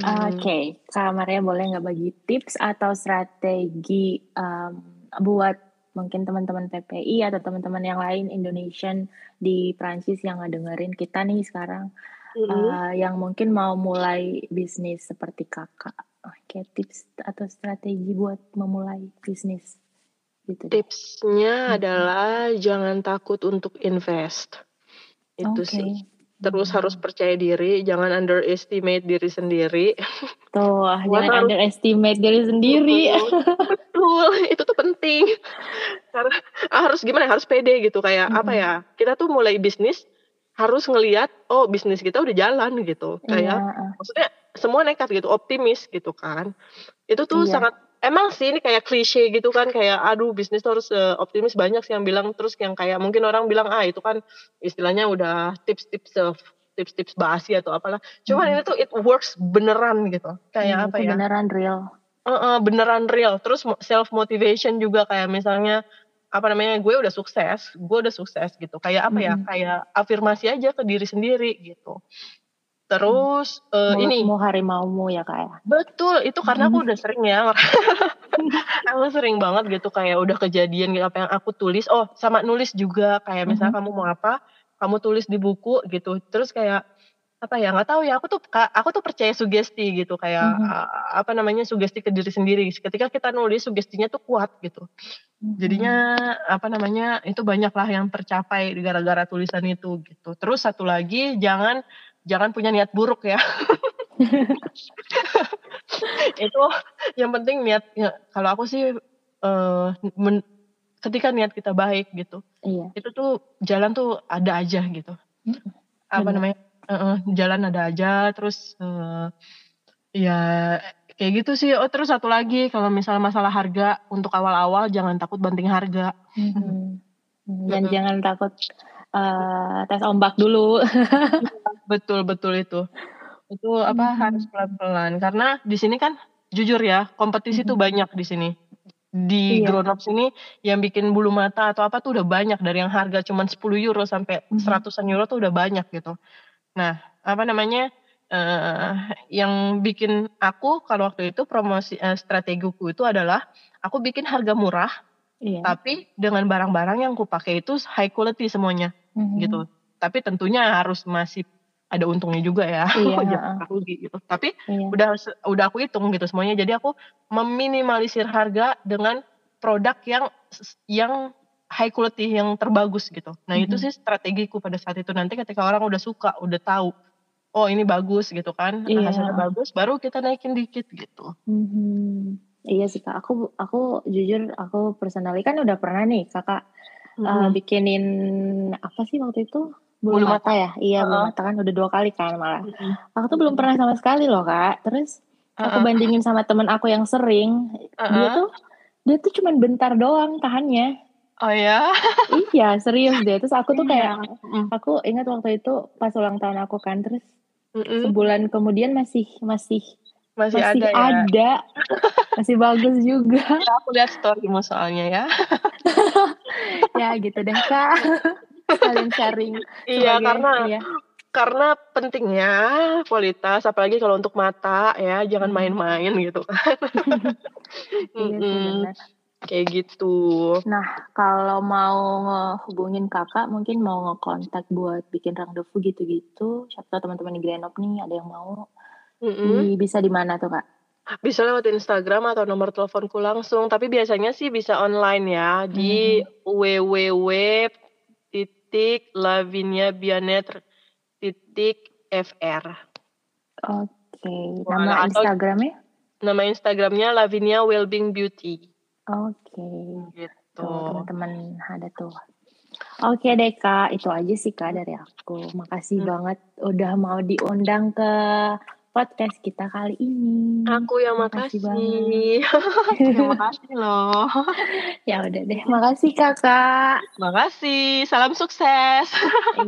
okay. okay. Kak Maria boleh nggak bagi tips atau strategi um, buat mungkin teman-teman P P I atau teman-teman yang lain Indonesian di Prancis yang ngedengerin kita nih sekarang, mm-hmm. uh, yang mungkin mau mulai bisnis seperti kakak. Oke, okay. tips atau strategi buat memulai bisnis. Gitu tipsnya deh. Adalah mm-hmm. jangan takut untuk invest. Itu okay. sih. Terus harus percaya diri, jangan underestimate diri sendiri. Tuh, jangan harus... underestimate diri sendiri. Betul, itu tuh penting. Karena harus gimana? Harus pede gitu kayak hmm. apa ya? Kita tuh mulai bisnis harus ngelihat, oh bisnis kita udah jalan gitu. Kayak yeah. maksudnya semua nekat gitu, optimis gitu kan. Itu tuh yeah. sangat emang sih ini kayak klise gitu kan kayak aduh bisnis tuh harus uh, optimis banyak sih yang bilang terus yang kayak mungkin orang bilang ah itu kan istilahnya udah tips-tips uh, tips-tips basi atau apalah cuman hmm. ini tuh it works beneran gitu kayak hmm, apa ya beneran real uh-uh, beneran real terus self motivation juga kayak misalnya apa namanya gue udah sukses gue udah sukses gitu kayak apa hmm. ya kayak afirmasi aja ke diri sendiri gitu. Terus hmm. uh, ini mau harimaumu ya kak ya. Betul itu karena aku udah sering ya aku sering banget gitu kayak udah kejadian gitu apa yang aku tulis oh sama nulis juga kayak misalnya hmm. kamu mau apa kamu tulis di buku gitu terus kayak apa ya nggak tahu ya aku tuh aku tuh percaya sugesti gitu kayak mm-hmm. apa namanya sugesti ke diri sendiri ketika kita nulis sugestinya tuh kuat gitu mm-hmm. jadinya apa namanya itu banyaklah yang tercapai gara-gara tulisan itu gitu terus satu lagi jangan jangan punya niat buruk ya itu yang penting niat ya, kalau aku sih uh, men, ketika niat kita baik gitu iya. itu tuh jalan tuh ada aja gitu mm-hmm. apa benar. Namanya Uh, jalan ada aja terus uh, ya kayak gitu sih oh terus satu lagi kalau misalnya masalah harga untuk awal-awal jangan takut banting harga mm-hmm. Dan mm-hmm. jangan takut uh, tes ombak dulu. Betul-betul itu. Itu apa mm-hmm. harus pelan-pelan. Karena di sini kan jujur ya, kompetisi mm-hmm. tuh banyak di sini. Di iya. Grown Up sini yang bikin bulu mata atau apa tuh udah banyak, dari yang harga cuman sepuluh euro sampai seratusan euro tuh udah banyak gitu. Nah, apa namanya? Uh, yang bikin aku kalau waktu itu promosi uh, strategiku itu adalah aku bikin harga murah iya. tapi dengan barang-barang yang aku pakai itu high quality semuanya mm-hmm. gitu. Tapi tentunya harus masih ada untungnya juga ya, iya. rugi gitu. Tapi iya. udah udah aku hitung gitu semuanya. Jadi aku meminimalisir harga dengan produk yang yang high quality, yang terbagus gitu. Nah mm-hmm. itu sih strategiku pada saat itu. Nanti ketika orang udah suka, udah tahu, oh ini bagus gitu kan, iya. hasilnya bagus, baru kita naikin dikit gitu. Mm-hmm. Iya sih Kak. Aku aku jujur aku personally kan udah pernah nih Kakak mm-hmm. uh, bikinin apa sih waktu itu? Bulu mata, mata ya, iya uh-uh. bulu mata kan udah dua kali kan malah. Uh-uh. Aku tuh belum pernah sama sekali loh Kak. Terus aku uh-uh. bandingin sama temen aku yang sering, uh-uh. dia tuh dia tuh cuman bentar doang tahannya. Oh ya? Iya serius deh. Terus aku tuh kayak, uh-uh. aku ingat waktu itu pas ulang tahun aku kan, terus uh-uh. sebulan kemudian masih masih masih, masih ada, ada. Ya? Masih bagus juga. Ya, aku lihat storymu soalnya ya. Ya gitu deh Kak. Saling sharing. Iya, karena iya. karena pentingnya kualitas, apalagi kalau untuk mata ya, jangan main-main gitu kan. Iya, kayak gitu. Nah, kalau mau hubungin Kakak, mungkin mau ngekontak buat bikin rendezvous gitu-gitu, siapa tahu teman-teman di Grenoble nih ada yang mau, di, bisa di mana tuh Kak? Bisa lewat Instagram atau nomor teleponku langsung, tapi biasanya sih bisa online ya, di hmm. www titik Lavinia Bianet titik fr. Oke, okay. Nama Instagramnya? Nama Instagramnya Lavinia Well-being Beauty. Oke, okay. gitu. Tuh, teman-teman ada tuh. Oke okay deh Kak, itu aja sih Kak dari aku. Makasih hmm. banget udah mau diundang ke podcast kita kali ini. Aku yang makasih. Makasih banget. Makasih loh. Ya udah deh, makasih Kakak. Makasih. Salam sukses.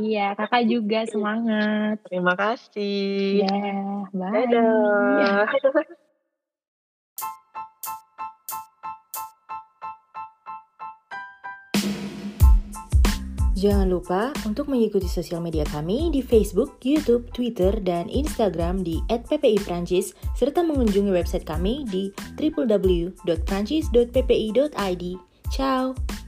Iya, Kakak juga semangat. Terima kasih. Ya, yeah, bye. Dadah. Yeah. Jangan lupa untuk mengikuti sosial media kami di Facebook, YouTube, Twitter, dan Instagram di et p p i perancis serta mengunjungi website kami di double-u double-u double-u dot perancis dot p p i dot i d. Ciao!